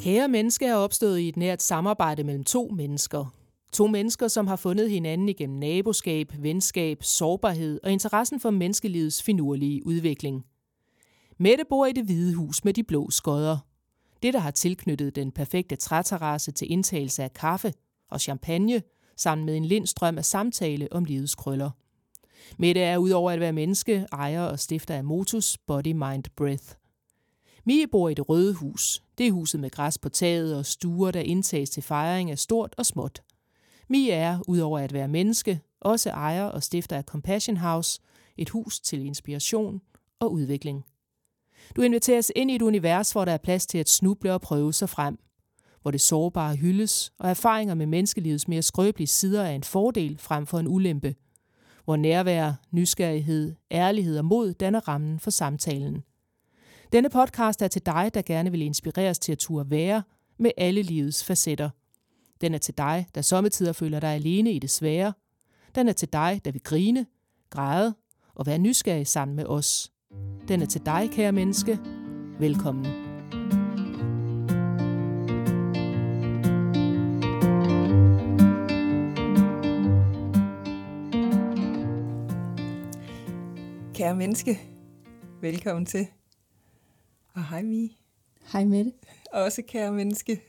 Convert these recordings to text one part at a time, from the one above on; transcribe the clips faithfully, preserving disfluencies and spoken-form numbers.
Kære menneske er opstået i et nært samarbejde mellem to mennesker. To mennesker, som har fundet hinanden igennem naboskab, venskab, sårbarhed og interessen for menneskelivets finurlige udvikling. Mette bor i det hvide hus med de blå skodder. Det, der har tilknyttet den perfekte træterrasse til indtagelse af kaffe og champagne, sammen med en lindstrøm af samtale om livets krøller. Mette er udover at være menneske, ejer og stifter af Motus Body Mind Breath. Mie bor i det røde hus. Det er huset med græs på taget og stuer, der indtages til fejring af stort og småt. Mie er, udover at være menneske, også ejer og stifter af Compassion House, et hus til inspiration og udvikling. Du inviteres ind i et univers, hvor der er plads til at snuble og prøve sig frem. Hvor det sårbare hyldes, og erfaringer med menneskelivets mere skrøbelige sider er en fordel frem for en ulempe. Hvor nærvær, nysgerrighed, ærlighed og mod danner rammen for samtalen. Denne podcast er til dig, der gerne vil inspireres til at turde være med alle livets facetter. Den er til dig, der sommetider føler dig alene i det svære. Den er til dig, der vil grine, græde og være nysgerrig sammen med os. Den er til dig, kære menneske. Velkommen. Kære menneske, velkommen til. Og hej Mie. Hej Mette. Også kære menneske.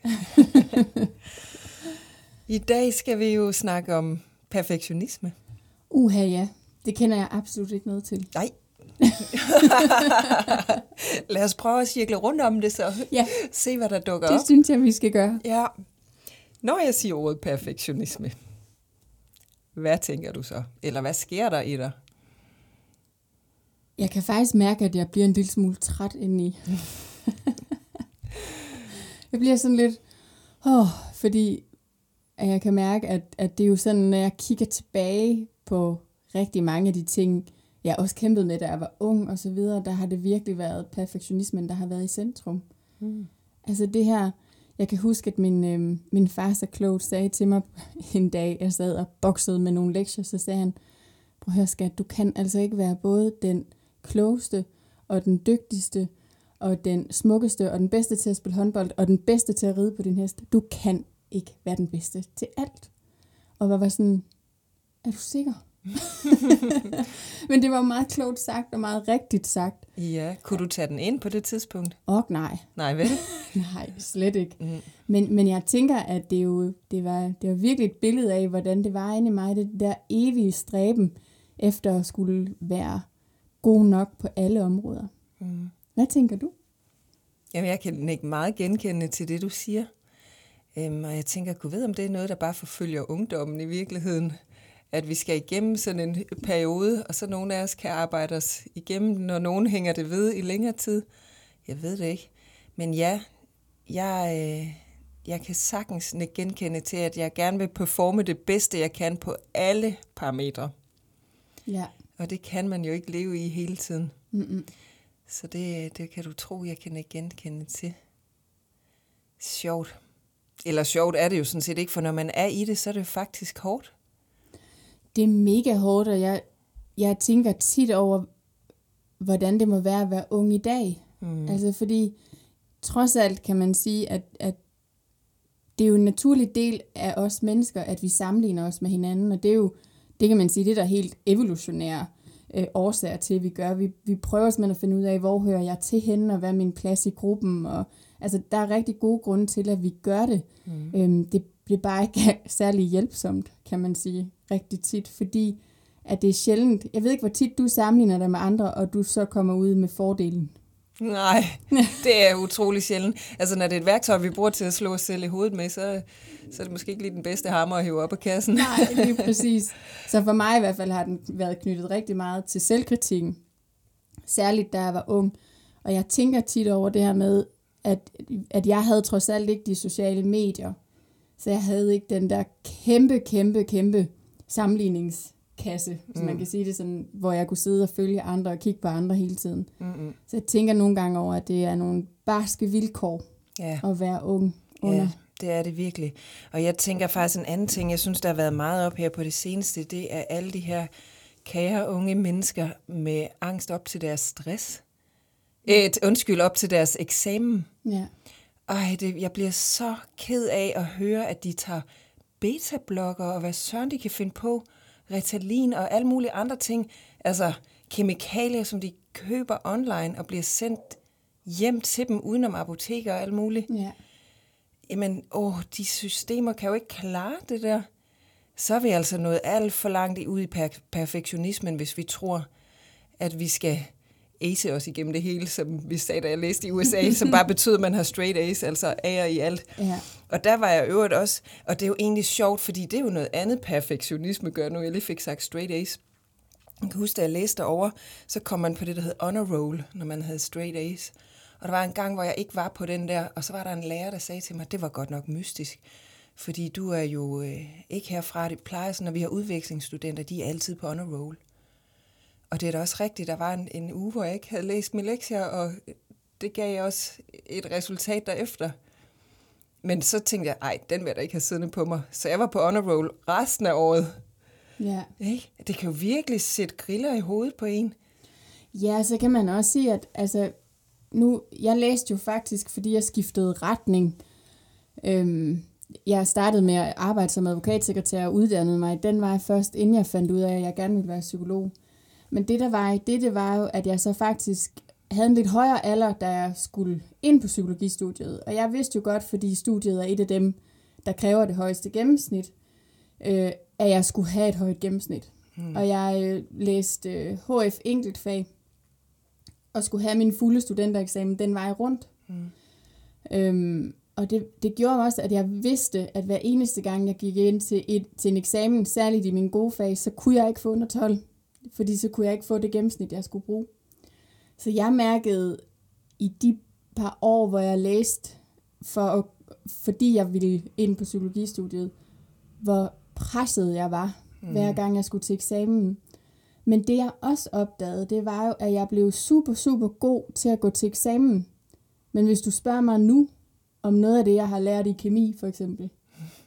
I dag skal vi jo snakke om perfektionisme. Uha ja, det kender jeg absolut ikke noget til. Nej. Lad os prøve at cirkle rundt om det så. Ja. Se hvad der dukker det op. Det synes jeg vi skal gøre. Ja. Når jeg siger ordet perfektionisme, hvad tænker du så? Eller hvad sker der i dig? Jeg kan faktisk mærke, at jeg bliver en lille smule træt indeni. Jeg bliver sådan lidt, åh, fordi jeg kan mærke, at, at det er jo sådan, når jeg kigger tilbage på rigtig mange af de ting, jeg også kæmpede med, da jeg var ung og så videre, der har det virkelig været perfektionismen, der har været i centrum. Mm. Altså det her, jeg kan huske, at min, øh, min far så klogt sagde til mig en dag, jeg sad og boksede med nogle lektier, så sagde han, prøv at høre skat, du kan altså ikke være både den klogeste og den dygtigste og den smukkeste og den bedste til at spille håndbold og den bedste til at ride på din hest. Du kan ikke være den bedste til alt. Og jeg var sådan, er du sikker? Men det var meget klogt sagt og meget rigtigt sagt. Ja, kunne du tage den ind på det tidspunkt? Og nej. Nej, vel? Nej, slet ikke. Mm. Men, men jeg tænker, at det jo det var, det var virkelig et billede af, hvordan det var inde i mig, det der evige stræben efter at skulle være god nok på alle områder. Mm. Hvad tænker du? Jamen, jeg kan ikke meget genkende til det, du siger. Øhm, og jeg tænker, gud ved, om det er noget, der bare forfølger ungdommen i virkeligheden. At vi skal igennem sådan en periode, og så nogle af os kan arbejde os igennem, når nogen hænger det ved i længere tid. Jeg ved det ikke. Men ja, jeg, jeg kan sagtens genkende til, at jeg gerne vil performe det bedste, jeg kan på alle parametre. Ja. Og det kan man jo ikke leve i hele tiden. Mm-mm. Så det, det kan du tro, jeg kan ikke genkende til. Sjovt. Eller sjovt er det jo sådan set ikke, for når man er i det, så er det faktisk hårdt. Det er mega hårdt, og jeg, jeg tænker tit over, hvordan det må være at være ung i dag. Mm. Altså fordi, trods alt kan man sige, at, at det er jo en naturlig del af os mennesker, at vi sammenligner os med hinanden. Og det er jo, det kan man sige, det er der helt evolutionære øh, årsager til, at vi gør. Vi, vi prøver simpelthen at finde ud af, hvor hører jeg til henne, og hvad er min plads i gruppen. Og, altså der er rigtig gode grunde til, at vi gør det. Mm. Øhm, det bliver bare ikke særlig hjælpsomt, kan man sige. Rigtig tit, fordi at det er sjældent. Jeg ved ikke, hvor tit du sammenligner dig med andre, og du så kommer ud med fordelen. Nej, det er utrolig sjældent. Altså, når det er et værktøj, vi bruger til at slå os selv i hovedet med, så, så er det måske ikke lige den bedste hammer at hive op af kassen. Nej, lige præcis. Så for mig i hvert fald har den været knyttet rigtig meget til selvkritikken. Særligt, da jeg var ung. Og jeg tænker tit over det her med, at, at jeg havde trods alt ikke de sociale medier. Så jeg havde ikke den der kæmpe, kæmpe, kæmpe sammenligningskasse, hvis mm. man kan sige det sådan, hvor jeg kunne sidde og følge andre og kigge på andre hele tiden. Mm-hmm. Så jeg tænker nogle gange over, at det er nogle barske vilkår ja. At være ung under. Ja, det er det virkelig. Og jeg tænker faktisk en anden ting, jeg synes, der har været meget op her på det seneste, det er alle de her kære unge mennesker med angst op til deres stress. Et undskyld, op til deres eksamen. Ja. Ej, det, jeg bliver så ked af at høre, at de tager betablokker og hvad søren de kan finde på, Ritalin og alle mulige andre ting, altså kemikalier, som de køber online og bliver sendt hjem til dem udenom apoteker og alt muligt. Ja. Jamen, åh, de systemer kan jo ikke klare det der. Så er vi altså nået alt for langt ud i per- perfektionismen, hvis vi tror, at vi skal ace os igennem det hele, som vi sagde, da jeg læste i U S A, som bare betød, at man har straight ace, altså A'er i alt. Ja. Og der var jeg øvrigt også, og det er jo egentlig sjovt, fordi det er jo noget andet perfektionisme gør nu, jeg lige fik sagt straight ace. Jeg kan huske, da jeg læste over, så kom man på det, der hed honor roll, når man havde straight ace. Og der var en gang, hvor jeg ikke var på den der, og så var der en lærer, der sagde til mig, at det var godt nok mystisk, fordi du er jo øh, ikke herfra, det plejer sådan, når vi har udvekslingsstudenter, de er altid på honor roll. Og det er da også rigtigt, der var en, en uge, hvor jeg ikke havde læst mine lektier, og det gav jeg også et resultat derefter. Men så tænkte jeg, ej, den vil jeg da ikke have siddende på mig. Så jeg var på honor roll resten af året. Ja. Ikke? Det kan jo virkelig sætte griller i hovedet på en. Ja, så kan man også sige, at altså, nu, jeg læste jo faktisk, fordi jeg skiftede retning. Øhm, jeg startede med at arbejde som advokatsekretær og uddannede mig den vej først, inden jeg fandt ud af, at jeg gerne ville være psykolog. Men det, der var i det, det var jo, at jeg så faktisk havde en lidt højere alder, da jeg skulle ind på psykologistudiet. Og jeg vidste jo godt, fordi studiet er et af dem, der kræver det højeste gennemsnit, øh, at jeg skulle have et højt gennemsnit. Hmm. Og jeg øh, læste øh, H F enkeltfag og skulle have min fulde studentereksamen den vej rundt. Hmm. Øhm, og det, det gjorde også, at jeg vidste, at hver eneste gang, jeg gik ind til, et, til en eksamen, særligt i mine gode fag, så kunne jeg ikke få under tolv. Fordi så kunne jeg ikke få det gennemsnit, jeg skulle bruge. Så jeg mærkede i de par år, hvor jeg læste, for, fordi jeg ville ind på psykologistudiet, hvor presset jeg var, mm. hver gang jeg skulle til eksamen. Men det jeg også opdagede, det var jo, at jeg blev super, super god til at gå til eksamen. Men hvis du spørger mig nu, om noget af det, jeg har lært i kemi for eksempel,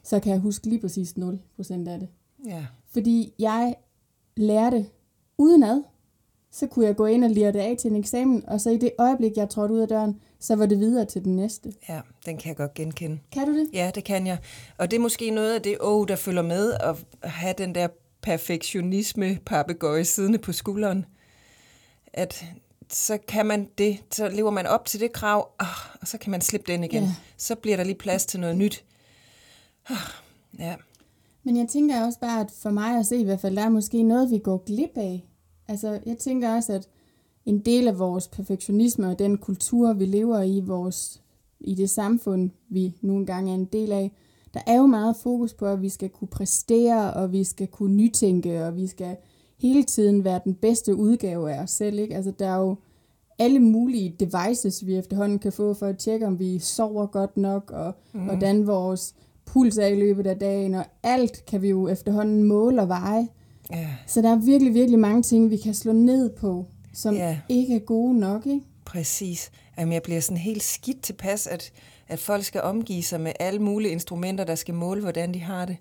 så kan jeg huske lige præcis nul procent af det. Yeah. Fordi jeg lærte udenad, så kunne jeg gå ind og lære det af til en eksamen, og så i det øjeblik, jeg trådte ud af døren, så var det videre til den næste. Ja, den kan jeg godt genkende. Kan du det? Ja, det kan jeg. Og det er måske noget af det, åh, der følger med at have den der perfektionisme-papegøje siddende på skulderen. At så kan man det, så lever man op til det krav, og så kan man slippe den igen. Ja. Så bliver der lige plads til noget nyt. Ja. Men jeg tænker også bare, at for mig at se i hvert fald, der er måske noget, vi går glip af. Altså, jeg tænker også, at en del af vores perfektionisme og den kultur, vi lever i, vores, i det samfund, vi nogle gange er en del af, der er jo meget fokus på, at vi skal kunne præstere, og vi skal kunne nytænke, og vi skal hele tiden være den bedste udgave af os selv, ikke? Altså, der er jo alle mulige devices, vi efterhånden kan få for at tjekke, om vi sover godt nok, og mm. hvordan vores puls af i løbet af dagen, og alt kan vi jo efterhånden måle og veje. Yeah. Så der er virkelig, virkelig mange ting, vi kan slå ned på, som yeah. ikke er gode nok, ikke? Præcis. Jamen, jeg bliver sådan helt skidt tilpas, at, at folk skal omgive sig med alle mulige instrumenter, der skal måle, hvordan de har det,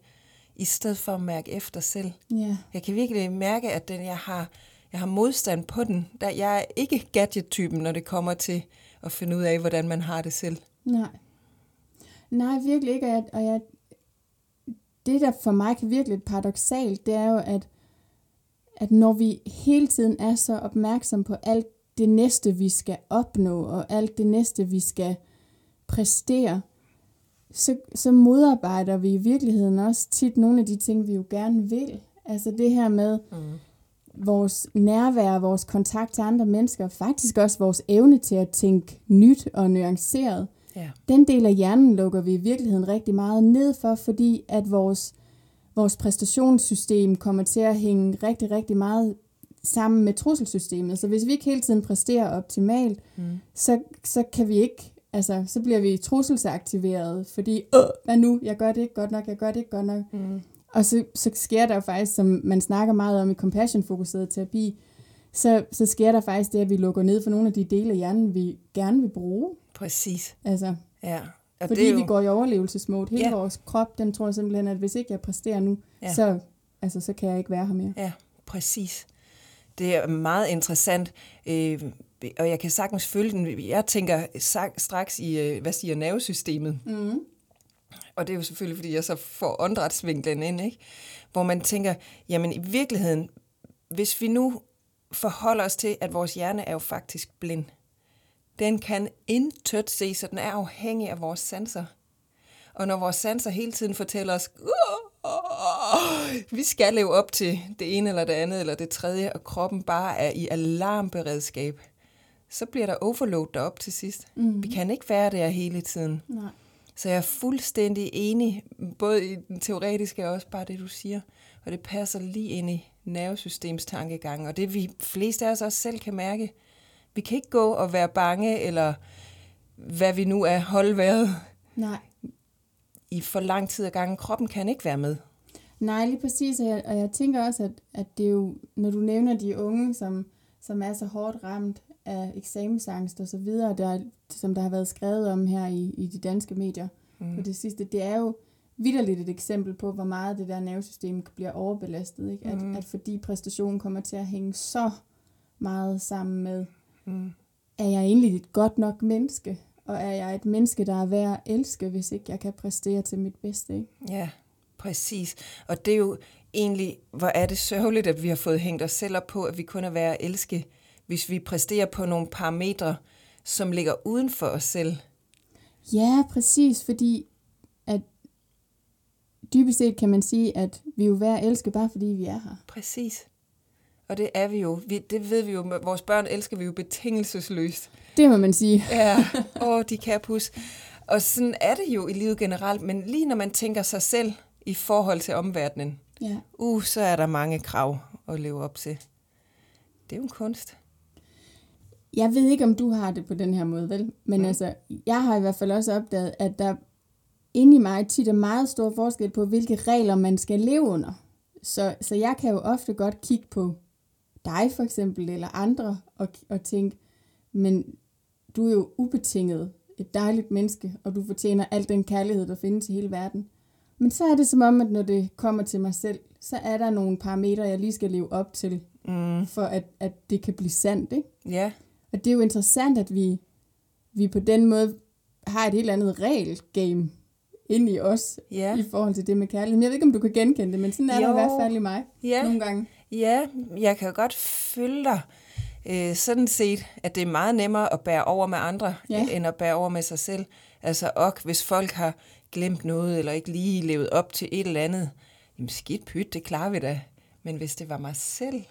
i stedet for at mærke efter selv. Yeah. Jeg kan virkelig mærke, at den, jeg, har, jeg har modstand på den. Der, jeg er ikke gadget-typen, når det kommer til at finde ud af, hvordan man har det selv. Nej. Nej, virkelig ikke, og, jeg, og jeg, det der for mig kan virkelig et paradoksalt, det er jo, at, at når vi hele tiden er så opmærksom på alt det næste, vi skal opnå, og alt det næste, vi skal præstere, så, så modarbejder vi i virkeligheden også tit nogle af de ting, vi jo gerne vil. Altså det her med mm. vores nærvær, vores kontakt til andre mennesker, faktisk også vores evne til at tænke nyt og nuanceret. Ja. Den del af hjernen lukker vi i virkeligheden rigtig meget ned for, fordi at vores, vores præstationssystem kommer til at hænge rigtig, rigtig meget sammen med trusselsystemet. Så hvis vi ikke hele tiden præsterer optimalt, mm. så, så kan vi ikke, altså så bliver vi trusselsaktiveret, fordi, øh, hvad nu, jeg gør det ikke godt nok, jeg gør det ikke godt nok. Mm. Og så, så sker der faktisk, som man snakker meget om i compassion-fokuseret terapi, så, så sker der faktisk det, at vi lukker ned for nogle af de dele af hjernen, vi gerne vil bruge. Præcis. Altså, ja. Og fordi det er jo, vi går i overlevelsesmode. Hele ja. vores krop, den tror simpelthen, at hvis ikke jeg præsterer nu, ja. så, altså, så kan jeg ikke være her mere. Ja, præcis. Det er meget interessant. Øh, og jeg kan sagtens følge den. Jeg tænker straks i, hvad siger nervesystemet? Mm. Og det er jo selvfølgelig, fordi jeg så får åndedrætsvinklen ind, ikke? Hvor man tænker, jamen i virkeligheden, hvis vi nu forholder os til, at vores hjerne er jo faktisk blind. Den kan intet se, så den er afhængig af vores sanser. Og når vores sanser hele tiden fortæller os, oh, oh, vi skal leve op til det ene eller det andet eller det tredje, og kroppen bare er i alarmberedskab, så bliver der overload derop til sidst. Mm. Vi kan ikke være der hele tiden. Nej. Så jeg er fuldstændig enig, både i den teoretiske og også bare det, du siger. Og det passer lige ind i nervesystemstankegangen. Og det vi fleste af os også selv kan mærke. Vi kan ikke gå og være bange, eller hvad vi nu er, holde vejret. Nej. I for lang tid ad gangen. Kroppen kan ikke være med. Nej, lige præcis. Og jeg, og jeg tænker også, at, at det er jo, når du nævner de unge, som, som er så hårdt ramt af eksamensangst og så videre, der, som der har været skrevet om her i, i de danske medier mm. på det sidste, det er jo vitterligt et eksempel på, hvor meget det der nervesystem bliver overbelastet. Ikke? At, mm. at fordi præstationen kommer til at hænge så meget sammen med, mm. er jeg egentlig et godt nok menneske? Og er jeg et menneske, der er værd at elske, hvis ikke jeg kan præstere til mit bedste? Ikke? Ja, præcis. Og det er jo egentlig, hvor er det sørgeligt, at vi har fået hængt os selv op på, at vi kun er værd at elske, hvis vi præsterer på nogle parametre, som ligger uden for os selv. Ja, præcis, fordi at dybest set kan man sige, at vi jo er værd at elske, bare fordi vi er her. Præcis. Og det er vi jo. Vi, det ved vi jo. Vores børn elsker vi jo betingelsesløst. Det må man sige. Ja, åh, de kapus. Og sådan er det jo i livet generelt, men lige når man tænker sig selv i forhold til omverdenen, ja. uh, så er der mange krav at leve op til. Det er jo en kunst. Jeg ved ikke, om du har det på den her måde, vel? Men mm. altså, jeg har i hvert fald også opdaget, at der inde i mig tit er meget stor forskel på, hvilke regler man skal leve under. Så, så jeg kan jo ofte godt kigge på dig for eksempel, eller andre, og, og tænke, men du er jo ubetinget et dejligt menneske, og du fortjener al den kærlighed, der findes i hele verden. Men så er det som om, at når det kommer til mig selv, så er der nogle parametre, jeg lige skal leve op til, mm. for at, at det kan blive sandt, ikke? Ja. Og det er jo interessant, at vi, vi på den måde har et helt andet regelgame inde i os, yeah. i forhold til det med kærlighed. Jeg ved ikke, om du kan genkende det, men sådan er jo. Det i hvert fald i mig yeah. nogle gange. Ja, jeg kan jo godt følge dig øh, sådan set, at det er meget nemmere at bære over med andre, ja. End at bære over med sig selv. Altså, og hvis folk har glemt noget, eller ikke lige levet op til et eller andet, jamen skidt pyt, det klarer vi da. Men hvis det var mig selv,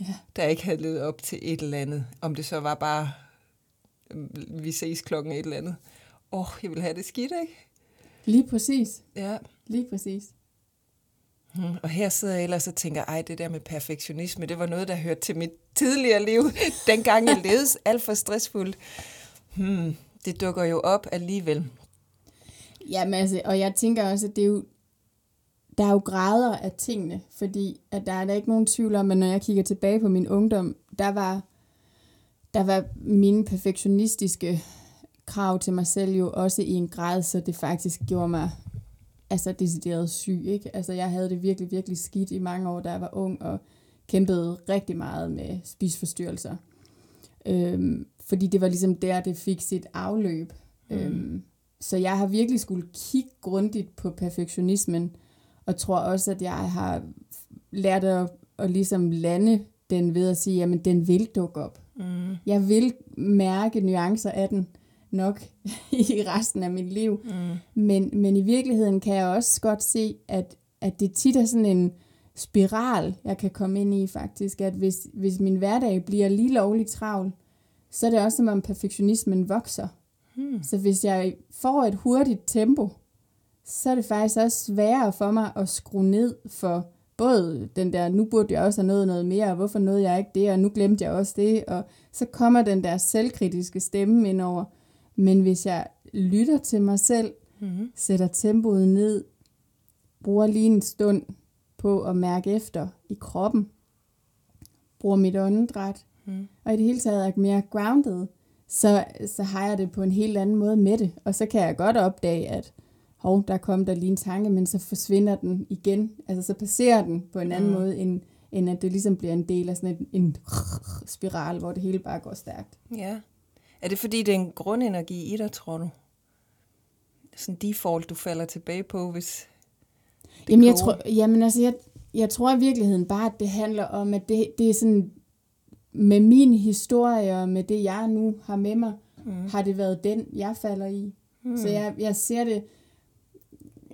ja. Der ikke havde levet op til et eller andet, om det så var bare, vi ses klokken et eller andet, åh, oh, jeg ville have det skidt, ikke? Lige præcis. Ja. Lige præcis. Hmm. Og her sidder jeg ellers og tænker, ej, det der med perfektionisme, det var noget, der hørte til mit tidligere liv, dengang jeg levede alt for stressfuldt. Hmm. Det dukker jo op alligevel. Jamen altså, og jeg tænker også, at det er jo, der er jo grader af tingene, fordi at der er der ikke nogen tvivl om, at når jeg kigger tilbage på min ungdom, der var, der var mine perfektionistiske krav til mig selv jo også i en grad, så det faktisk gjorde mig altså decideret syg, ikke? Altså jeg havde det virkelig, virkelig skidt i mange år, da jeg var ung, og kæmpede rigtig meget med spiseforstyrrelser. Øhm, fordi det var ligesom der, det fik sit afløb. Mm. Øhm, så jeg har virkelig skulle kigge grundigt på perfektionismen, og tror også, at jeg har lært at, at ligesom lande den ved at sige, jamen den vil dukke op. Mm. Jeg vil mærke nuancer af den, nok i resten af mit liv. Mm. Men, men i virkeligheden kan jeg også godt se, at, at det tit er sådan en spiral, jeg kan komme ind i faktisk, at hvis, hvis min hverdag bliver lige lovligt travl, så er det også som om perfektionismen vokser. Mm. Så hvis jeg får et hurtigt tempo, så er det faktisk også sværere for mig at skrue ned for både den der, nu burde jeg også have nået noget mere, og hvorfor nåede jeg ikke det, og nu glemte jeg også det, og så kommer den der selvkritiske stemme ind over. Men hvis jeg lytter til mig selv, mm-hmm. sætter tempoet ned, bruger lige en stund på at mærke efter i kroppen, bruger mit åndedræt, mm. og i det hele taget er jeg mere grounded, så, så har jeg det på en helt anden måde med det. Og så kan jeg godt opdage, at hov, der kom der lige en tanke, men så forsvinder den igen. Altså så passerer den på en anden mm. måde, end, end at det ligesom bliver en del af sådan en, en spiral, hvor det hele bare går stærkt. Ja. Er det fordi, det er en grundenergi i dig, tror du? Sådan en default, du falder tilbage på, hvis... Jamen, jeg tror, jamen altså, jeg, jeg tror i virkeligheden bare, at det handler om, at det, det er sådan... Med min historie og med det, jeg nu har med mig, mm. har det været den, jeg falder i. Mm. Så jeg, jeg ser det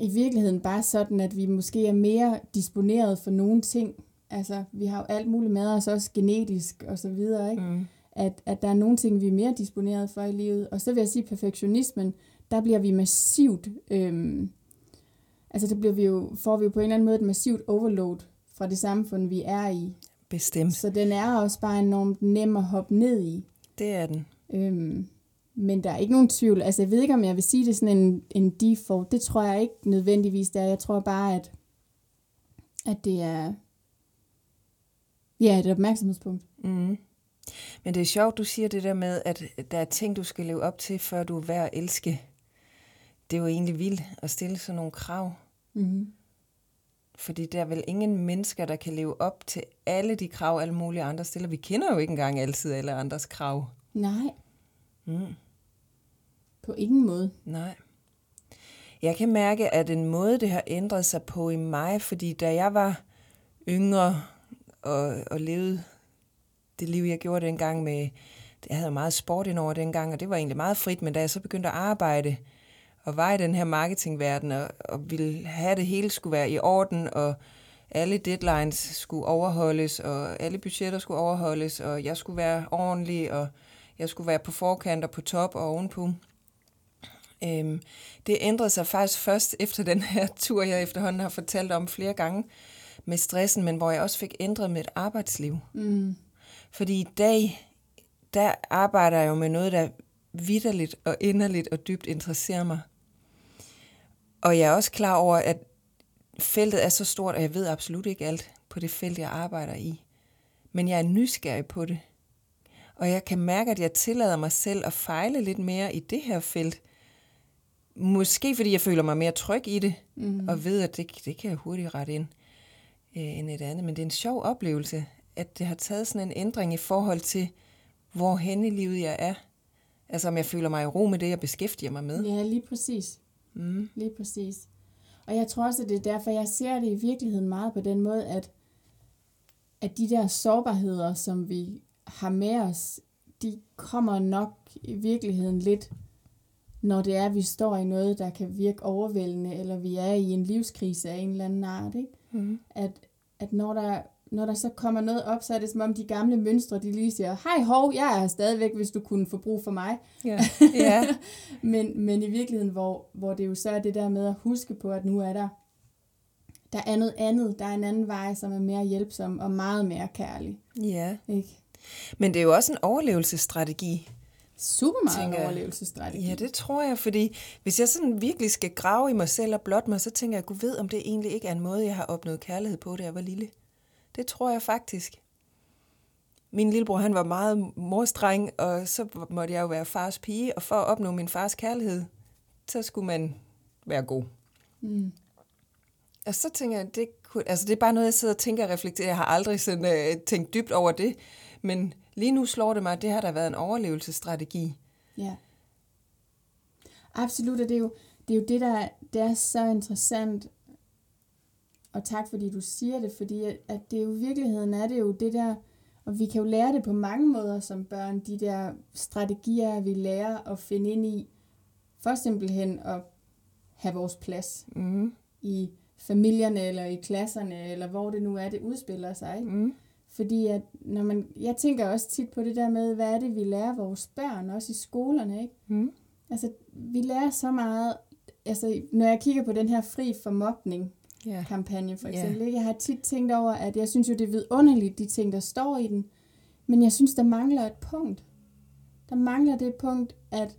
i virkeligheden bare sådan, at vi måske er mere disponeret for nogle ting. Altså, vi har jo alt muligt med os, også genetisk og så videre, ikke? Mm. At, at der er nogle ting, vi er mere disponeret for i livet. Og så vil jeg sige, perfektionismen, der bliver vi massivt... Øhm, altså, der bliver vi jo, får vi jo på en eller anden måde et massivt overload fra det samfund, vi er i. Bestemt. Så den er også bare enormt nem at hoppe ned i. Det er den. Øhm, men der er ikke nogen tvivl. Altså, jeg ved ikke, om jeg vil sige, det er sådan en, en default. Det tror jeg ikke nødvendigvis, der. Jeg tror bare, at, at det er ja, et opmærksomhedspunkt. Mm. Men det er sjovt, du siger det der med, at der er ting, du skal leve op til, før du er værd at elske. Det er jo egentlig vildt at stille sådan nogle krav. Mhm. Fordi der er vel ingen mennesker, der kan leve op til alle de krav, alle mulige andre stiller. Vi kender jo ikke engang altid alle andres krav. Nej. Mm. På ingen måde. Nej. Jeg kan mærke, at en måde, det har ændret sig på i mig, fordi da jeg var yngre og, og levede det liv, jeg gjorde dengang med, jeg havde meget sport indover dengang, og det var egentlig meget frit, men da jeg så begyndte at arbejde, og var i den her marketingverden, og, og ville have, at det hele skulle være i orden, og alle deadlines skulle overholdes, og alle budgetter skulle overholdes, og jeg skulle være ordentlig, og jeg skulle være på forkant og på top og ovenpå. Øhm, det ændrede sig faktisk først efter den her tur, jeg efterhånden har fortalt om flere gange, med stressen, men hvor jeg også fik ændret mit arbejdsliv. Mm. Fordi i dag, der arbejder jeg jo med noget, der vitterligt og inderligt og dybt interesserer mig. Og jeg er også klar over, at feltet er så stort, og jeg ved absolut ikke alt på det felt, jeg arbejder i. Men jeg er nysgerrig på det. Og jeg kan mærke, at jeg tillader mig selv at fejle lidt mere i det her felt. Måske fordi jeg føler mig mere tryg i det, mm. og ved, at det, det kan jeg hurtigt rette ind øh, end et andet. Men det er en sjov oplevelse, at det har taget sådan en ændring i forhold til, hvor hen i livet jeg er. Altså om jeg føler mig i ro med det, jeg beskæftiger mig med. Ja, lige præcis. Mm. Lige præcis. Og jeg tror også, at det er derfor, jeg ser det i virkeligheden meget på den måde, at, at de der sårbarheder, som vi har med os, de kommer nok i virkeligheden lidt, når det er, at vi står i noget, der kan virke overvældende, eller vi er i en livskrise af en eller anden art. Ikke? Mm. At, at når der... Når der så kommer noget op, så er det som om de gamle mønstre, de lige siger, hej hov, jeg er stadigvæk, hvis du kunne få brug for mig. Yeah. Yeah. men, men i virkeligheden, hvor, hvor det jo så er det der med at huske på, at nu er der, der er noget andet, der er en anden vej, som er mere hjælpsom og meget mere kærlig. Ja, yeah. Men det er jo også en overlevelsesstrategi. Super meget tænker, en overlevelsesstrategi. Ja, det tror jeg, fordi hvis jeg sådan virkelig skal grave i mig selv og blotte mig, så tænker jeg, at Gud ved, om det egentlig ikke er en måde, jeg har opnået kærlighed på, da jeg var lille. Det tror jeg faktisk. Min lillebror, han var meget morstreng, og så måtte jeg jo være fars pige, og for at opnå min fars kærlighed, så skulle man være god. Mm. Og så tænker jeg, det kunne, altså det er bare noget, jeg sidder og tænker og reflekterer. Jeg har aldrig sådan, uh, tænkt dybt over det, men lige nu slår det mig, at det har da været en overlevelsesstrategi. Ja. Absolut, og det er jo det, er jo det der det er så interessant. Og tak, fordi du siger det, fordi at det jo i virkeligheden er det jo det der, og vi kan jo lære det på mange måder som børn, de der strategier, vi lærer at finde ind i, for simpelthen at have vores plads mm. i familierne, eller i klasserne, eller hvor det nu er, det udspiller sig. Ikke? Mm. Fordi at, når man, jeg tænker også tit på det der med, hvad er det, vi lærer vores børn, også i skolerne, ikke? Mm. Altså, vi lærer så meget, altså, når jeg kigger på den her fri for mobning, Yeah. kampagne for eksempel. Yeah. Jeg har tit tænkt over, at jeg synes jo, det er vidunderligt, de ting, der står i den. Men jeg synes, der mangler et punkt. Der mangler det punkt, at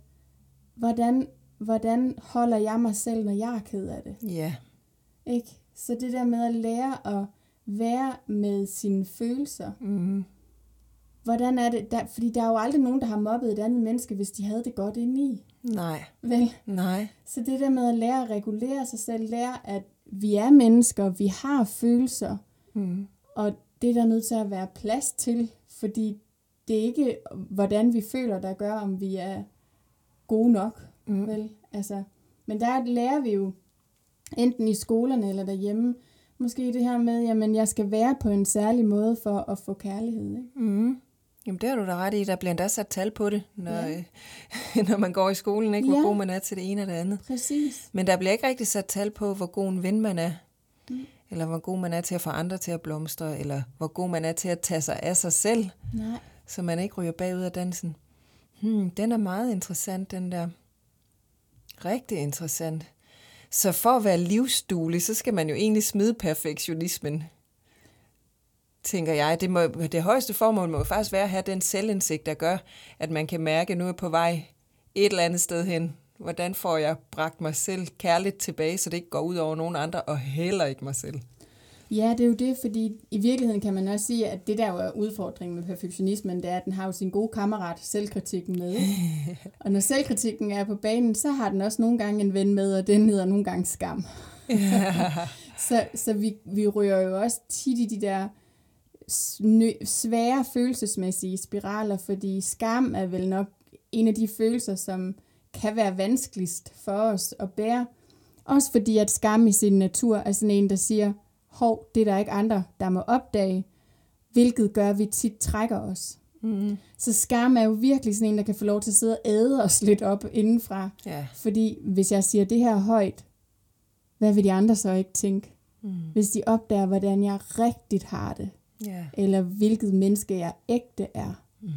hvordan, hvordan holder jeg mig selv, når jeg er ked af det? Yeah. Ikke? Så det der med at lære at være med sine følelser. Mm-hmm. Hvordan er det? Der, fordi der er jo aldrig nogen, der har mobbet et andet menneske, hvis de havde det godt indeni. Nej. Vel? Nej. Så det der med at lære at regulere sig selv, lære at vi er mennesker, vi har følelser, mm. og det er der nødt til at være plads til, fordi det er ikke, hvordan vi føler, der gør, om vi er gode nok. Mm. Vel? Altså, men der lærer vi jo, enten i skolerne eller derhjemme, måske det her med, jamen jeg skal være på en særlig måde for at få kærlighed. Ikke? Mm. Jamen det har du da ret i, der bliver endda sat tal på det, når, ja. når man går i skolen, ikke, hvor ja. god man er til det ene og det andet. Præcis. Men der bliver ikke rigtig sat tal på, hvor god en ven man er, mm. eller hvor god man er til at få andre til at blomstre, eller hvor god man er til at tage sig af sig selv, nej. Så man ikke ryger bagud af dansen. Hmm, den er meget interessant, den der. Rigtig interessant. Så for at være livsduelig, så skal man jo egentlig smide perfektionismen, tænker jeg. Det, må, det højeste formål må faktisk være at have den selvindsigt, der gør, at man kan mærke, at nu er jeg på vej et eller andet sted hen. Hvordan får jeg bragt mig selv kærligt tilbage, så det ikke går ud over nogen andre, og heller ikke mig selv? Ja, det er jo det, fordi i virkeligheden kan man også sige, at det der jo er udfordringen med perfektionismen, det er, at den har jo sin gode kammerat, selvkritikken, med. Og når selvkritikken er på banen, så har den også nogle gange en ven med, og den hedder nogle gange skam. så så vi, vi ryger jo også tit i de der svære følelsesmæssige spiraler, fordi skam er vel nok en af de følelser, som kan være vanskeligst for os at bære. Også fordi, at skam i sin natur er sådan en, der siger, hov, det er der ikke andre, der må opdage, hvilket gør, at vi tit trækker os. Mm. Så skam er jo virkelig sådan en, der kan få lov til at sidde og æde os lidt op indenfra. Yeah. Fordi hvis jeg siger det her højt, hvad vil de andre så ikke tænke? Mm. Hvis de opdager, hvordan jeg rigtigt har det. Yeah. Eller hvilket menneske jeg ægte er. Mm.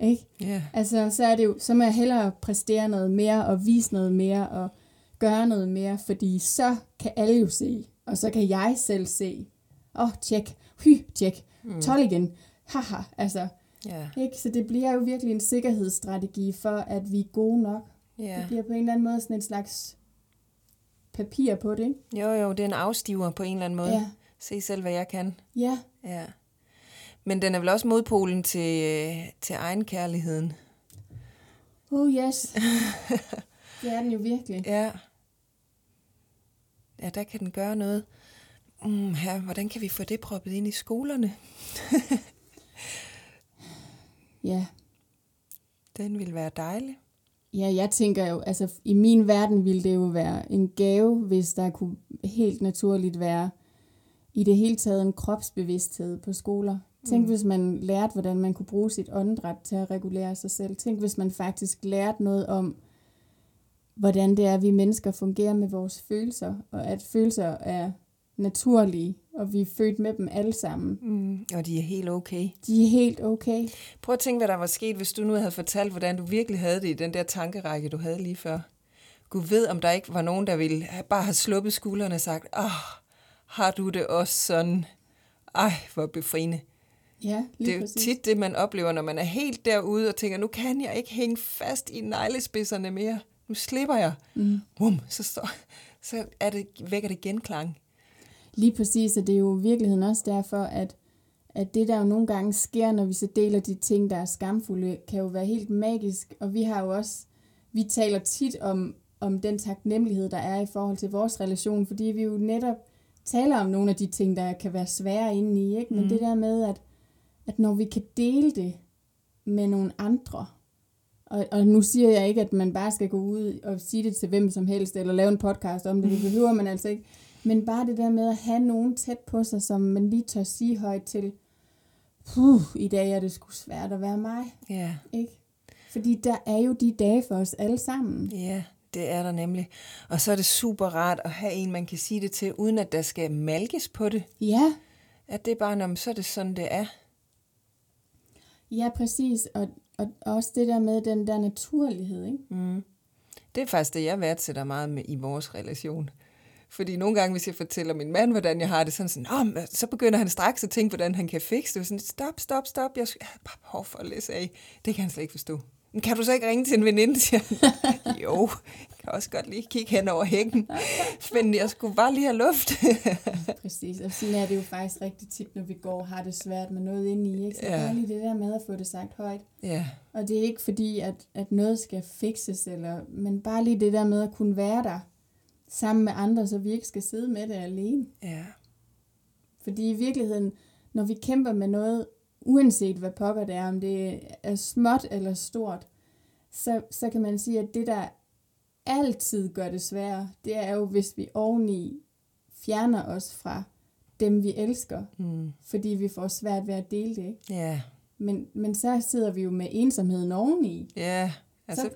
Ikke? Yeah. Altså, så er det jo, så må jeg hellere præstere noget mere, og vise noget mere, og gøre noget mere, fordi så kan alle jo se. Og så kan jeg selv se, åh, oh, tjek, hy, tjek, mm. tolv igen, haha, altså. Yeah. Ikke? Så det bliver jo virkelig en sikkerhedsstrategi for, at vi er gode nok. Yeah. Det bliver på en eller anden måde sådan en slags papir på det, ikke? Jo, jo, det er en afstiver på en eller anden måde. Yeah. Se selv, hvad jeg kan. Yeah. Ja. Men den er vel også modpolen til, til egenkærligheden? Oh yes, det er den jo virkelig. Ja. Ja, der kan den gøre noget. Mm, her, hvordan kan vi få det proppet ind i skolerne? Ja. Den ville være dejlig. Ja, jeg tænker jo, altså i min verden ville det jo være en gave, hvis der kunne helt naturligt være i det hele taget en kropsbevidsthed på skoler. Tænk, mm. hvis man lærte, hvordan man kunne bruge sit åndedræt til at regulere sig selv. Tænk, hvis man faktisk lærte noget om, hvordan det er, at vi mennesker fungerer med vores følelser, og at følelser er naturlige, og vi er født med dem alle sammen. Mm, og de er helt okay. De er helt okay. Prøv at tænke, hvad der var sket, hvis du nu havde fortalt, hvordan du virkelig havde det i den der tankerække, du havde lige før. Gud ved, om der ikke var nogen, der ville bare have sluppet skuldrene og sagt, åh, oh, har du det også sådan? Ej, hvor befriende. Ja, lige det er præcis. Tit det, man oplever, når man er helt derude og tænker, nu kan jeg ikke hænge fast i neglespidserne mere. Nu slipper jeg, mm. Wum, så, står, så er det, vækker det genklang. Lige præcis, og det er jo i virkeligheden også derfor, at, at det der jo nogle gange sker, når vi så deler de ting, der er skamfulde, kan jo være helt magisk. Og vi har jo også, vi taler tit om, om den taknemmelighed, der er i forhold til vores relation, fordi vi jo netop taler om nogle af de ting, der kan være svære indeni, ikke? Men mm. det der med, at, at når vi kan dele det med nogle andre, Og, og nu siger jeg ikke, at man bare skal gå ud og sige det til hvem som helst, eller lave en podcast om det, det behøver man altså ikke. Men bare det der med at have nogen tæt på sig, som man lige tør sige højt til, puh, i dag er det sgu svært at være mig. Yeah. Ikke? Fordi der er jo de dage for os alle sammen. Ja, yeah, det er der nemlig. Og så er det super rart at have en, man kan sige det til, uden at der skal malkes på det. Ja. Yeah. At det er bare, når, så er det sådan, det er. Ja, præcis, og Og også det der med den der naturlighed, ikke? Mm. Det er faktisk det, jeg værdsætter meget med i vores relation. Fordi nogle gange, hvis jeg fortæller min mand, hvordan jeg har det, sådan sådan, så begynder han straks at tænke, hvordan han kan fikse det. Sådan, stop, stop, stop, jeg har bare behov for at læse af. Det kan han slet ikke forstå. Men kan du så ikke ringe til en veninde, siger han? Jo, jeg kan også godt lige kigge hen over hækken. Men jeg skulle bare lige have luft. Præcis, og sådan er det jo faktisk rigtig tit, når vi går og har det svært med noget indeni. Ikke? Så ja. Lige det der med at få det sagt højt. Ja. Og det er ikke fordi, at, at noget skal fikses, eller, men bare lige det der med at kunne være der sammen med andre, så vi ikke skal sidde med det alene. Ja. Fordi i virkeligheden, når vi kæmper med noget, uanset hvad pokker det er, om det er småt eller stort, så, så kan man sige, at det der altid gør det sværere, det er jo, hvis vi oveni fjerner os fra dem, vi elsker, mm. fordi vi får svært ved at dele det. Yeah. Men, men så sidder vi jo med ensomheden oveni. Ja, yeah. altså,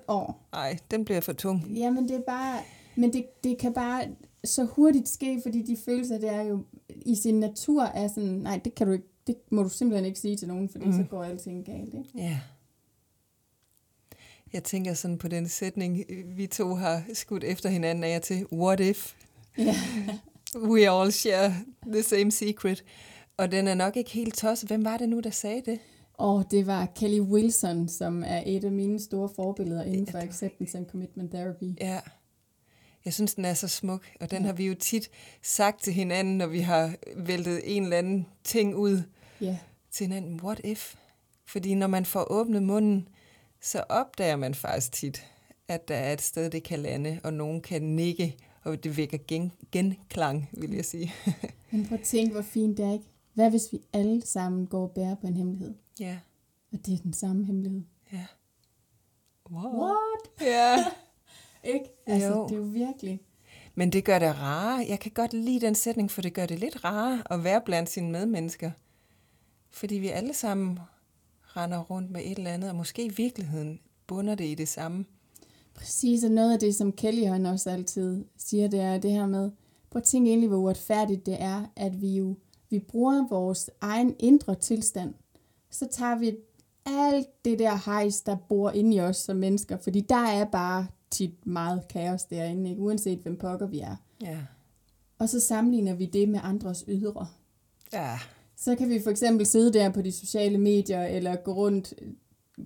nej, den bliver for tung. Jamen, det er bare, men det, det kan bare så hurtigt ske, fordi de følelser, det er jo i sin natur, er sådan, nej, det kan du ikke, det må du simpelthen ikke sige til nogen, fordi mm. så går alting galt, ikke? Ja. Yeah. Jeg tænker sådan på den sætning, vi to har skudt efter hinanden af til, what if? Yeah. We all share the same secret. Og den er nok ikke helt tosset. Hvem var det nu, der sagde det? Og det var Kelly Wilson, som er et af mine store forbilleder inden for Acceptance and Commitment Therapy. Ja, jeg synes, den er så smuk. Og den ja. har vi jo tit sagt til hinanden, når vi har væltet en eller anden ting ud ja. til hinanden. What if? Fordi når man får åbnet munden, så opdager man faktisk tit, at der er et sted, det kan lande, og nogen kan nikke, og det vækker gen- genklang, vil jeg sige. Men prøv at tænke, hvor fint det er, ikke? Hvad hvis vi alle sammen går og bærer på en hemmelighed? Ja. Yeah. Og det er den samme hemmelighed. Ja. Yeah. Wow. What? Ja. Yeah. Ikke? Altså, jo. Det er jo virkelig. Men det gør det rare. Jeg kan godt lide den sætning, for det gør det lidt rare at være blandt sine medmennesker. Fordi vi alle sammen render rundt med et eller andet, og måske i virkeligheden bunder det i det samme. Præcis, og noget af det, som Kelly han også altid siger, det er det her med, prøv at tænke egentlig, hvor uretfærdigt det er, at vi jo vi bruger vores egen indre tilstand. Så tager vi alt det der hejs, der bor inde i os som mennesker, fordi der er bare tit meget kaos derinde, ikke? Uanset hvem pokker vi er. Ja. Og så sammenligner vi det med andres ydre. Ja. Så kan vi for eksempel sidde der på de sociale medier, eller gå rundt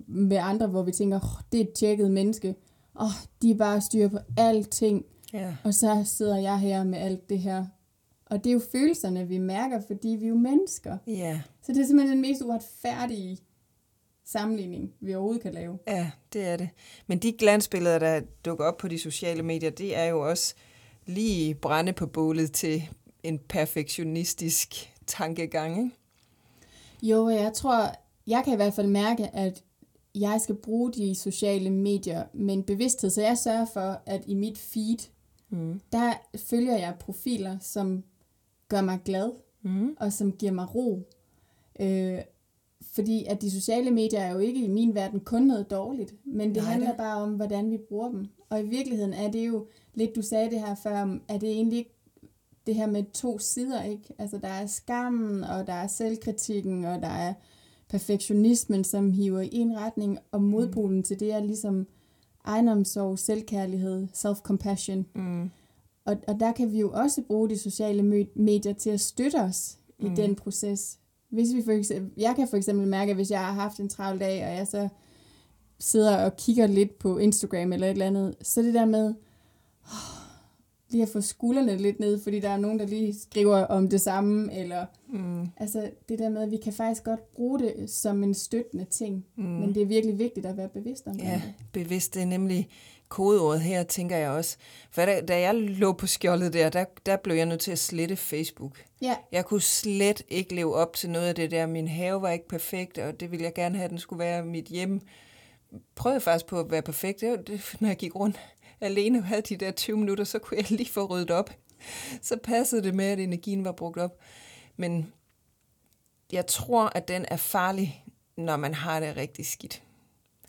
med andre, hvor vi tænker, oh, det er et tjekket menneske. Åh, oh, de er bare styrer på alting, yeah. og så sidder jeg her med alt det her. Og det er jo følelserne, vi mærker, fordi vi er jo mennesker. Yeah. Så det er simpelthen den mest uretfærdige sammenligning, vi overhovedet kan lave. Ja, det er det. Men de glansbilleder, der dukker op på de sociale medier, det er jo også lige brænde på bålet til en perfektionistisk tankegang, ikke? Jo, jeg tror, jeg kan i hvert fald mærke, at jeg skal bruge de sociale medier med en bevidsthed, så jeg sørger for, at i mit feed, mm. der følger jeg profiler, som gør mig glad, mm. og som giver mig ro. Øh, fordi at de sociale medier er jo ikke i min verden kun noget dårligt, men det Nej, handler det. bare om, hvordan vi bruger dem. Og i virkeligheden er det jo lidt, du sagde det her før, er det egentlig ikke det her med to sider, ikke? Altså der er skammen, og der er selvkritikken, og der er perfektionismen, som hiver i en retning, og modpolen mm. til det er ligesom egenomsorg, selvkærlighed, self-compassion. Mm. Og, og der kan vi jo også bruge de sociale medier til at støtte os mm. i den proces. Hvis vi for eksempel, jeg kan for eksempel mærke, at hvis jeg har haft en travl dag, og jeg så sidder og kigger lidt på Instagram eller et eller andet, så det der med oh, lige at få skuldrene lidt ned, fordi der er nogen, der lige skriver om det samme, eller mm. altså det der med, at vi kan faktisk godt bruge det som en støttende ting, mm. men det er virkelig vigtigt at være bevidst om det. Ja, bevidst, det er nemlig kodeordet her, tænker jeg også. For da, da jeg lå på skjoldet der, der, der blev jeg nødt til at slette Facebook. Ja. Jeg kunne slet ikke leve op til noget af det der, min have var ikke perfekt, og det ville jeg gerne have, den skulle være mit hjem. Prøvede faktisk på at være perfekt, det var det, når jeg gik rundt alene havde de der tyve minutter, så kunne jeg lige få ryddet op. Så passede det med, at energien var brugt op. Men jeg tror, at den er farlig, når man har det rigtig skidt.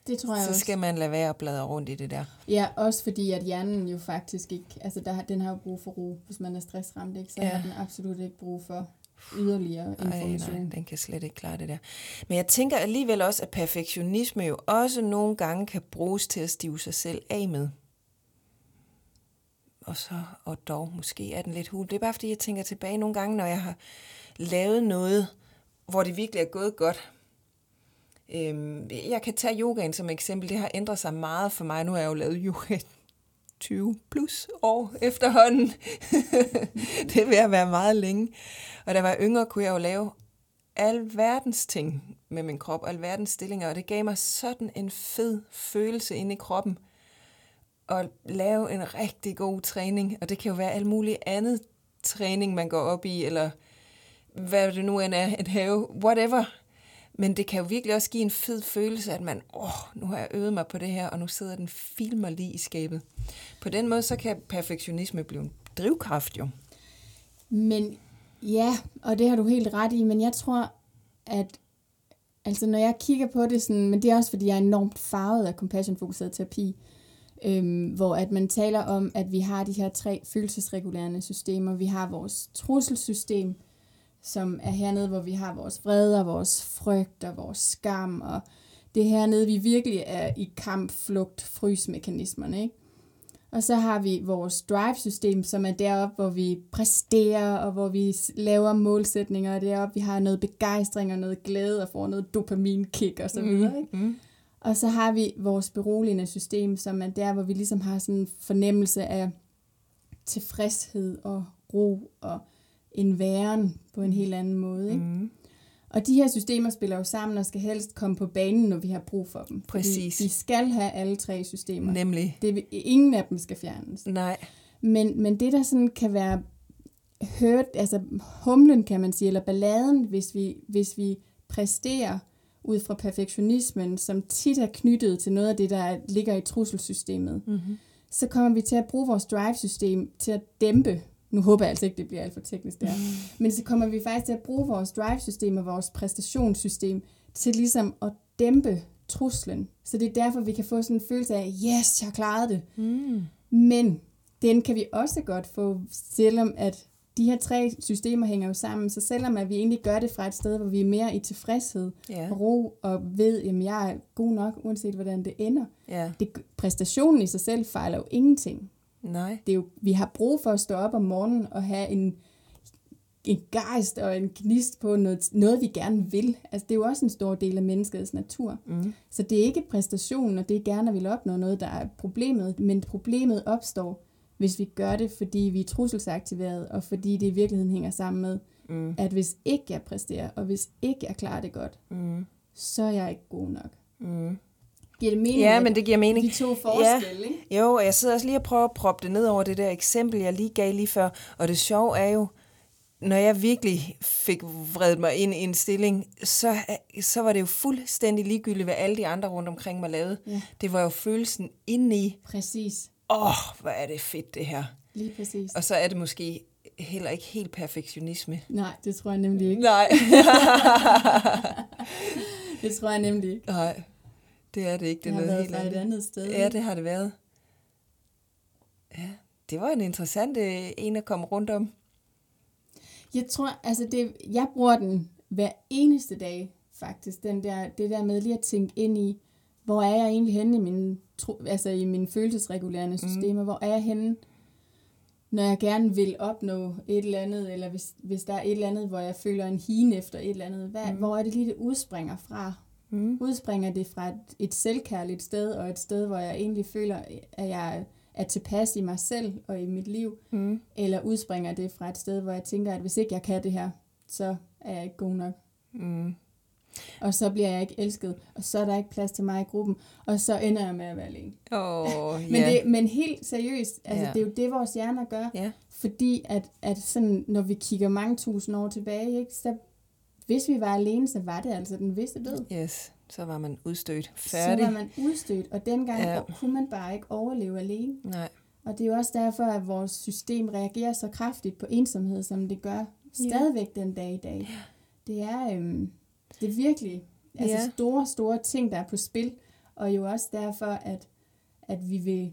Det tror jeg også. Så skal også. man lade være at bladre rundt i det der. Ja, også fordi, at hjernen jo faktisk ikke, altså der, den har jo brug for ro. Hvis man er stressramt, ikke, så ja. har den absolut ikke brug for yderligere information. Ej, nej, den kan slet ikke klare det der. Men jeg tænker alligevel også, at perfektionisme jo også nogle gange kan bruges til at stive sig selv af med. Og så, og dog, måske er den lidt hul. Det er bare, fordi jeg tænker tilbage nogle gange, når jeg har lavet noget, hvor det virkelig er gået godt. Øhm, jeg kan tage yogaen som eksempel. Det har ændret sig meget for mig. Nu har jeg jo lavet yoga tyve plus år efterhånden. Det er ved at være meget længe. Og da jeg var yngre, kunne jeg jo lave alverdens ting med min krop, alverdens stillinger, og det gav mig sådan en fed følelse inde i kroppen. Og lave en rigtig god træning, og det kan jo være alt muligt andet træning, man går op i, eller hvad det nu end er, at have, whatever. Men det kan jo virkelig også give en fed følelse, at man, åh, oh, nu har jeg øvet mig på det her, og nu sidder den filmer lige i skabet. På den måde, så kan perfektionisme blive en drivkraft jo. Men ja, og det har du helt ret i, men jeg tror, at altså når jeg kigger på det sådan, men det er også fordi, jeg er enormt farvet af compassion-fokuseret terapi, øhm, hvor at man taler om, at vi har de her tre følelsesregulerende systemer. Vi har vores trusselsystem, som er hernede, hvor vi har vores vrede og vores frygt og vores skam, og det hernede, vi virkelig er i kamp, flugt, frysmekanismerne, ikke? Og så har vi vores drive-system, som er deroppe, hvor vi præsterer, og hvor vi laver målsætninger, og deroppe, vi har noget begejstring og noget glæde, og får noget dopaminkick og så videre, ikke? Mm-hmm. Og så har vi vores beroligende system, som er der, hvor vi ligesom har sådan en fornemmelse af tilfredshed og ro og en væren på en helt anden måde, ikke? Mm. Og de her systemer spiller jo sammen og skal helst komme på banen, når vi har brug for dem. Præcis. Vi skal have alle tre systemer. Nemlig. Det, ingen af dem skal fjernes. Nej. Men, men det, der sådan kan være hørt, altså humlen, kan man sige, eller balladen, hvis vi, hvis vi præsterer ud fra perfektionismen, som tit er knyttet til noget af det, der ligger i trusselsystemet, mm-hmm. så kommer vi til at bruge vores drive-system til at dæmpe. Nu håber jeg altså ikke, det bliver alt for teknisk der. Men så kommer vi faktisk til at bruge vores drive-system og vores præstationssystem til ligesom at dæmpe truslen. Så det er derfor, vi kan få sådan en følelse af, yes, jeg klarede det. Mm. Men den kan vi også godt få, selvom at de her tre systemer hænger jo sammen. Så selvom at vi egentlig gør det fra et sted, hvor vi er mere i tilfredshed, yeah. og ro og ved, at jeg er god nok, uanset hvordan det ender. Yeah. Det, præstationen i sig selv fejler jo ingenting. Nej. Det er jo, vi har brug for at stå op om morgenen og have en, en gejst og en gnist på noget, noget, vi gerne vil. Altså, det er jo også en stor del af menneskets natur. Mm. Så det er ikke præstationen, og det er gerne, at vi vil opnå noget, der er problemet. Men problemet opstår, hvis vi gør det, fordi vi er trusselsaktiveret, og fordi det i virkeligheden hænger sammen med, mm. at hvis ikke jeg præsterer, og hvis ikke jeg klarer det godt, mm. så er jeg ikke god nok. Mm. Giver det mening, ja, men det giver mening. De to forskelle, ja. Jo, og jeg sidder også lige og prøver at proppe det ned over det der eksempel, jeg lige gav lige før. Og det sjove er jo, når jeg virkelig fik vredet mig ind i en stilling, så, så var det jo fuldstændig ligegyldigt, hvad alle de andre rundt omkring mig lavede. Ja. Det var jo følelsen indeni. Præcis. Åh, oh, hvor er det fedt det her. Lige præcis. Og så er det måske heller ikke helt perfektionisme. Nej, det tror jeg nemlig ikke. Nej. Det tror jeg nemlig ikke. Nej. Det er det ikke. Det, det har noget været helt fra andet. Et andet sted. Ja, det har det været. Ja, det var en interessant en at komme rundt om. Jeg tror, altså det, jeg bruger den hver eneste dag faktisk. Den der, det der med lige at tænke ind i, hvor er jeg egentlig henne i mine, altså i mine følelsesregulerende systemer? Mm. Hvor er jeg henne, når jeg gerne vil opnå et eller andet, eller hvis, hvis der er et eller andet, hvor jeg føler en hien efter et eller andet. Hvad, mm. Hvor er det lige, det udspringer fra? Mm. Udspringer det fra et, et selvkærligt sted, og et sted, hvor jeg egentlig føler, at jeg er tilpas i mig selv og i mit liv, mm. eller udspringer det fra et sted, hvor jeg tænker, at hvis ikke jeg kan det her, så er jeg ikke god nok. Mm. Og så bliver jeg ikke elsket, og så er der ikke plads til mig i gruppen, og så ender jeg med at være alene. Oh, men, yeah. det, men helt seriøst, altså, yeah. det er jo det, vores hjerner gør, yeah. fordi at, at sådan, når vi kigger mange tusind år tilbage, ikke, så hvis vi var alene, så var det altså den visse død. Yes, så var man udstødt. Færdig. Så var man udstødt, og dengang ja. kunne man bare ikke overleve alene. Nej. Og det er jo også derfor, at vores system reagerer så kraftigt på ensomhed, som det gør stadigvæk ja. den dag i dag. Ja. Det er øhm, det er virkelig altså ja. store, store ting, der er på spil, og jo også derfor, at, at vi vil,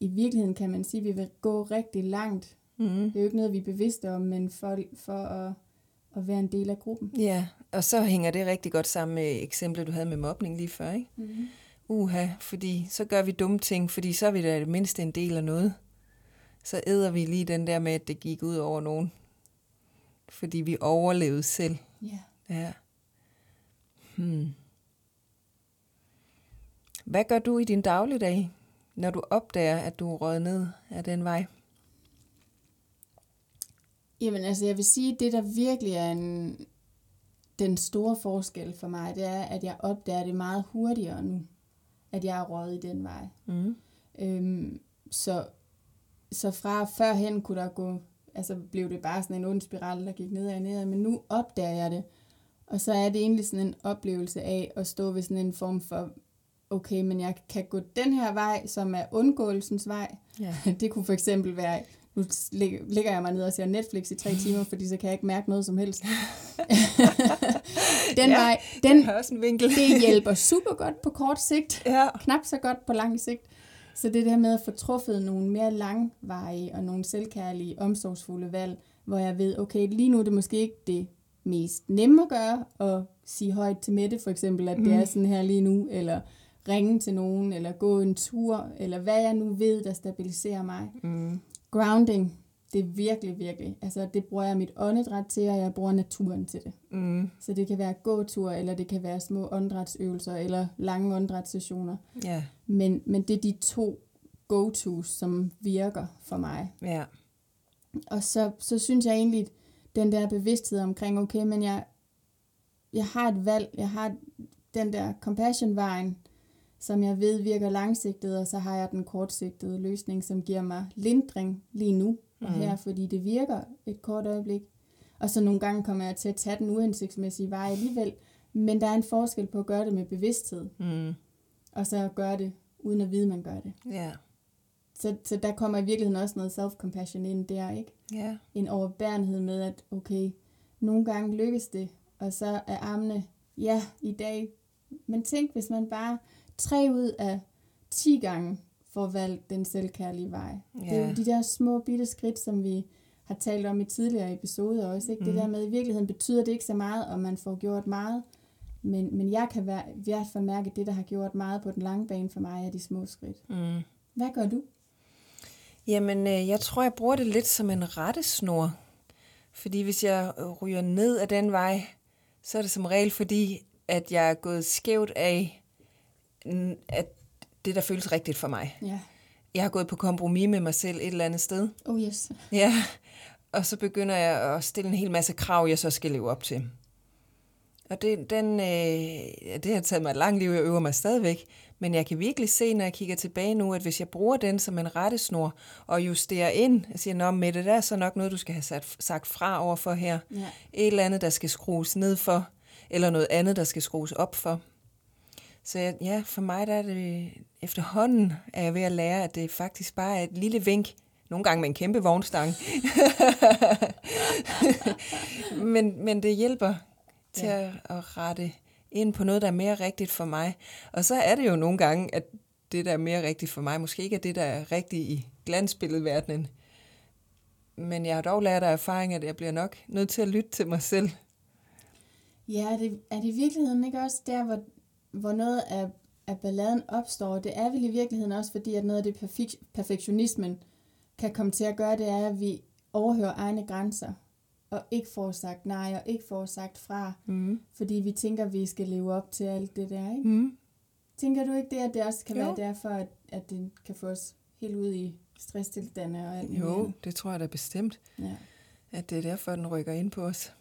i virkeligheden kan man sige, at vi vil gå rigtig langt. Mm. Det er jo ikke noget, vi er bevidste om, men for, for at og være en del af gruppen. Ja, og så hænger det rigtig godt sammen med eksemplet, du havde med mobning lige før, ikke? Mm-hmm. Uha, fordi så gør vi dumme ting, fordi så er vi da det mindste en del af noget. Så æder vi lige den der med, at det gik ud over nogen. Fordi vi overlevede selv. Yeah. Ja. Hmm. Hvad gør du i din dagligdag, når du opdager, at du er røget ned af den vej? Jamen altså, jeg vil sige, at det, der virkelig er en, den store forskel for mig, det er, at jeg opdager det meget hurtigere nu, at jeg er røget i den vej. Mm. Øhm, så, så fra førhen kunne der gå altså blev det bare sådan en ond spiral, der gik nedad og nedad, men nu opdager jeg det. Og så er det egentlig sådan en oplevelse af at stå ved sådan en form for, okay, men jeg kan gå den her vej, som er undgåelsens vej. Ja. Det kunne for eksempel være, nu ligger jeg mig ned og ser Netflix i tre timer, fordi så kan jeg ikke mærke noget som helst. den ja, vej, den, det hjælper super godt på kort sigt, ja. Knap så godt på lang sigt. Så det der med at få truffet nogle mere langvarige og nogle selvkærlige, omsorgsfulde valg, hvor jeg ved, okay, lige nu er det måske ikke det mest nemme at gøre, og sige højt til Mette for eksempel, at det mm. er sådan her lige nu, eller ringe til nogen, eller gå en tur, eller hvad jeg nu ved, der stabiliserer mig. Mm. Grounding, det er virkelig, virkelig. Altså det bruger jeg mit åndedræt til, og jeg bruger naturen til det. Mm. Så det kan være gåtur, eller det kan være små åndedrætsøvelser, eller lange åndedrætssessioner. Yeah. Men, men det er de to go-tos, som virker for mig. Yeah. Og så, så synes jeg egentlig, den der bevidsthed omkring, okay, men jeg, jeg har et valg, jeg har den der compassion-vejen, som jeg ved virker langsigtet, og så har jeg den kortsigtede løsning, som giver mig lindring lige nu og mm. her, fordi det virker et kort øjeblik. Og så nogle gange kommer jeg til at tage den uhensigtsmæssige vej alligevel, men der er en forskel på at gøre det med bevidsthed, mm. og så at gøre det uden at vide, man gør det. Yeah. Så, så der kommer i virkeligheden også noget self-compassion ind der, ikke? Yeah. En overbærenhed med, at okay, nogle gange lykkes det, og så er armene, ja, i dag. Men tænk, hvis man bare tre ud af ti gange får valgt den selvkærlige vej. Yeah. Det er jo de der små bitte skridt, som vi har talt om i tidligere episoder også, ikke? Mm. Det der med, i virkeligheden betyder det ikke så meget, og man får gjort meget. Men, men jeg kan være, i hvert fald mærke, at det, der har gjort meget på den lange bane for mig, er de små skridt. Mm. Hvad gør du? Jamen, jeg tror, jeg bruger det lidt som en rettesnor. Fordi hvis jeg ryger ned ad den vej, så er det som regel fordi, at jeg er gået skævt af, at det, der føles rigtigt for mig. Yeah. Jeg har gået på kompromis med mig selv et eller andet sted. Oh yes. Ja, og så begynder jeg at stille en hel masse krav, jeg så skal leve op til. Og det, den, øh, det har taget mig et langt liv, jeg øver mig stadigvæk. Men jeg kan virkelig se, når jeg kigger tilbage nu, at hvis jeg bruger den som en rettesnor og justerer ind og siger, nå, med det der er så nok noget, du skal have sat, sagt fra over for her. Ja. Et eller andet, der skal skrues ned for, eller noget andet, der skal skrues op for. Så jeg, ja, for mig der er det efterhånden, er jeg ved at lære, at det faktisk bare er et lille vink, nogle gange med en kæmpe vognstang. men, men det hjælper til ja. At rette ind på noget, der er mere rigtigt for mig. Og så er det jo nogle gange, at det, der er mere rigtigt for mig, måske ikke er det, der er rigtigt i glansbilledverdenen. Men jeg har dog lært af erfaring, at jeg bliver nok nødt til at lytte til mig selv. Ja, er det, er det i virkeligheden ikke også der, hvor, hvor noget af, af balladen opstår? Det er vel i virkeligheden også, fordi at noget af det perfek, perfektionismen kan komme til at gøre, det er, at vi overhører egne grænser. Og ikke får sagt nej, og ikke får sagt fra. Mm. Fordi vi tænker, vi skal leve op til alt det der, ikke? Mm. Tænker du ikke det, at det også kan jo. Være derfor, at, at det kan få os helt ud i stresstilstande og alt det? Jo, mere. Det tror jeg da bestemt. Ja. At det er derfor, den rykker ind på os.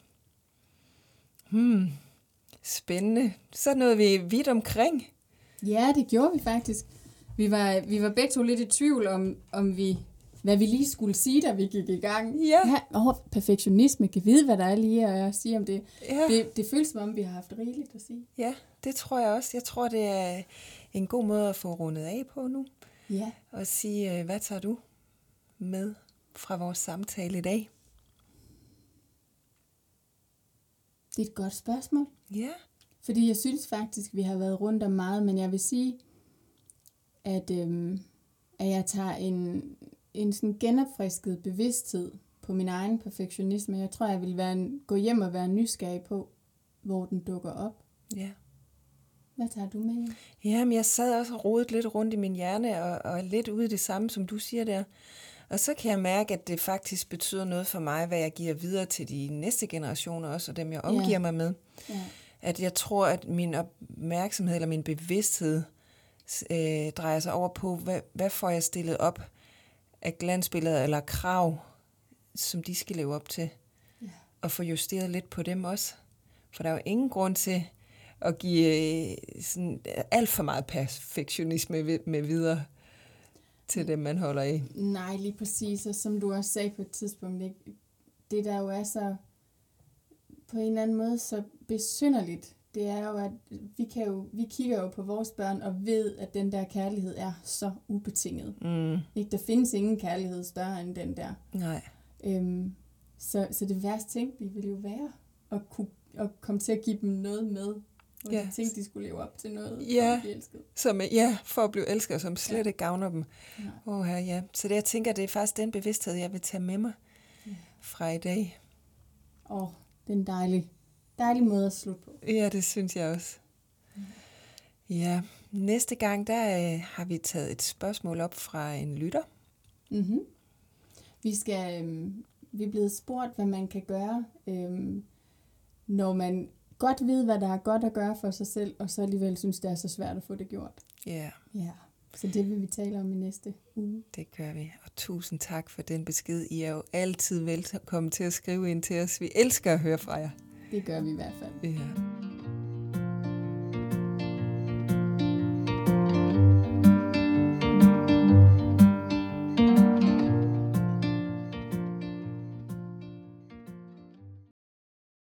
Hmm, spændende. Så nåede vi vidt omkring. Ja, det gjorde vi faktisk. Vi var, vi var begge to lidt i tvivl om, om vi... hvad vi lige skulle sige, da vi gik i gang. Ja. Yeah. Oh, perfektionisme, kan vide, hvad der er lige at sige om det. Yeah. det. Det føles som om, vi har haft rigeligt at sige. Ja, yeah, det tror jeg også. Jeg tror, det er en god måde at få rundet af på nu. Ja. Yeah. Og sige, hvad tager du med fra vores samtale i dag? Det er et godt spørgsmål. Ja. Yeah. Fordi jeg synes faktisk, vi har været rundt om meget, men jeg vil sige, at, øhm, at jeg tager en... en sådan genopfrisket bevidsthed på min egen perfektionisme. Jeg tror, jeg vil være en, gå hjem og være nysgerrig på, hvor den dukker op. Ja. Hvad tager du med? Jamen, jeg sad også og rodede lidt rundt i min hjerne, og, og lidt ude i det samme, som du siger der. Og så kan jeg mærke, at det faktisk betyder noget for mig, hvad jeg giver videre til de næste generationer også, og dem, jeg omgiver ja. Mig med. Ja. At jeg tror, at min opmærksomhed, eller min bevidsthed, øh, drejer sig over på, hvad, hvad får jeg stillet op, af glansbilleder eller krav, som de skal leve op til, ja. Og få justeret lidt på dem også. For der er jo ingen grund til at give sådan alt for meget perfektionisme med videre til det, man holder i. Nej, lige præcis. Og som du også sagde på et tidspunkt, ikke? Det der jo er så på en eller anden måde så besynderligt, det er jo, at vi, kan jo, vi kigger jo på vores børn og ved, at den der kærlighed er så ubetinget. Mm. Ikke? Der findes ingen kærlighed større end den der. Nej. Øhm, så, så det værste tænkelige ville jo være at, kunne, at komme til at give dem noget med. Og yes. tænkte, de skulle leve op til noget, ja, for at blive elsket. Som, ja, for at blive elsket, som slet ja. ikke gavner dem. Åh, ja. Så det, jeg tænker, det er faktisk den bevidsthed, jeg vil tage med mig ja. fra i dag. Åh, oh, det er en dejlig, dejlig måde at slutte på. Ja, det synes jeg også. Ja, næste gang, der øh, har vi taget et spørgsmål op fra en lytter. Mm-hmm. Vi, skal, øh, vi er blevet spurgt, hvad man kan gøre, øh, når man... godt vide, hvad der er godt at gøre for sig selv, og så alligevel synes, det er så svært at få det gjort. Ja. Yeah. Yeah. Så det vil vi tale om i næste uge. Det gør vi. Og tusind tak for den besked. I er jo altid velkommen til at skrive ind til os. Vi elsker at høre fra jer. Det gør vi i hvert fald. Ja. Yeah.